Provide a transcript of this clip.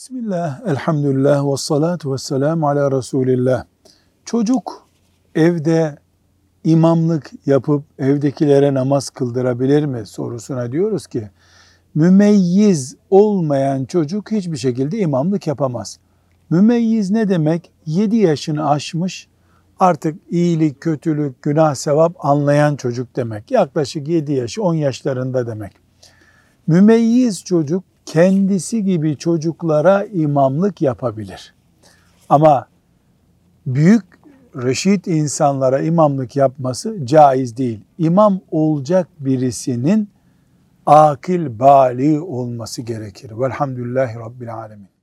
Bismillah, elhamdülillah ve salatu ve selamu ala Resulillah. Çocuk evde imamlık yapıp evdekilere namaz kıldırabilir mi sorusuna diyoruz ki, mümeyyiz olmayan çocuk hiçbir şekilde imamlık yapamaz. Mümeyyiz ne demek? 7 yaşını aşmış, artık iyilik, kötülük, günah, sevap anlayan çocuk demek. Yaklaşık 7 yaş, 10 yaşlarında demek. Mümeyyiz çocuk, kendisi gibi çocuklara imamlık yapabilir. Ama büyük reşit insanlara imamlık yapması caiz değil. İmam olacak birisinin akil, bali olması gerekir. Velhamdülillahi Rabbil Alemin.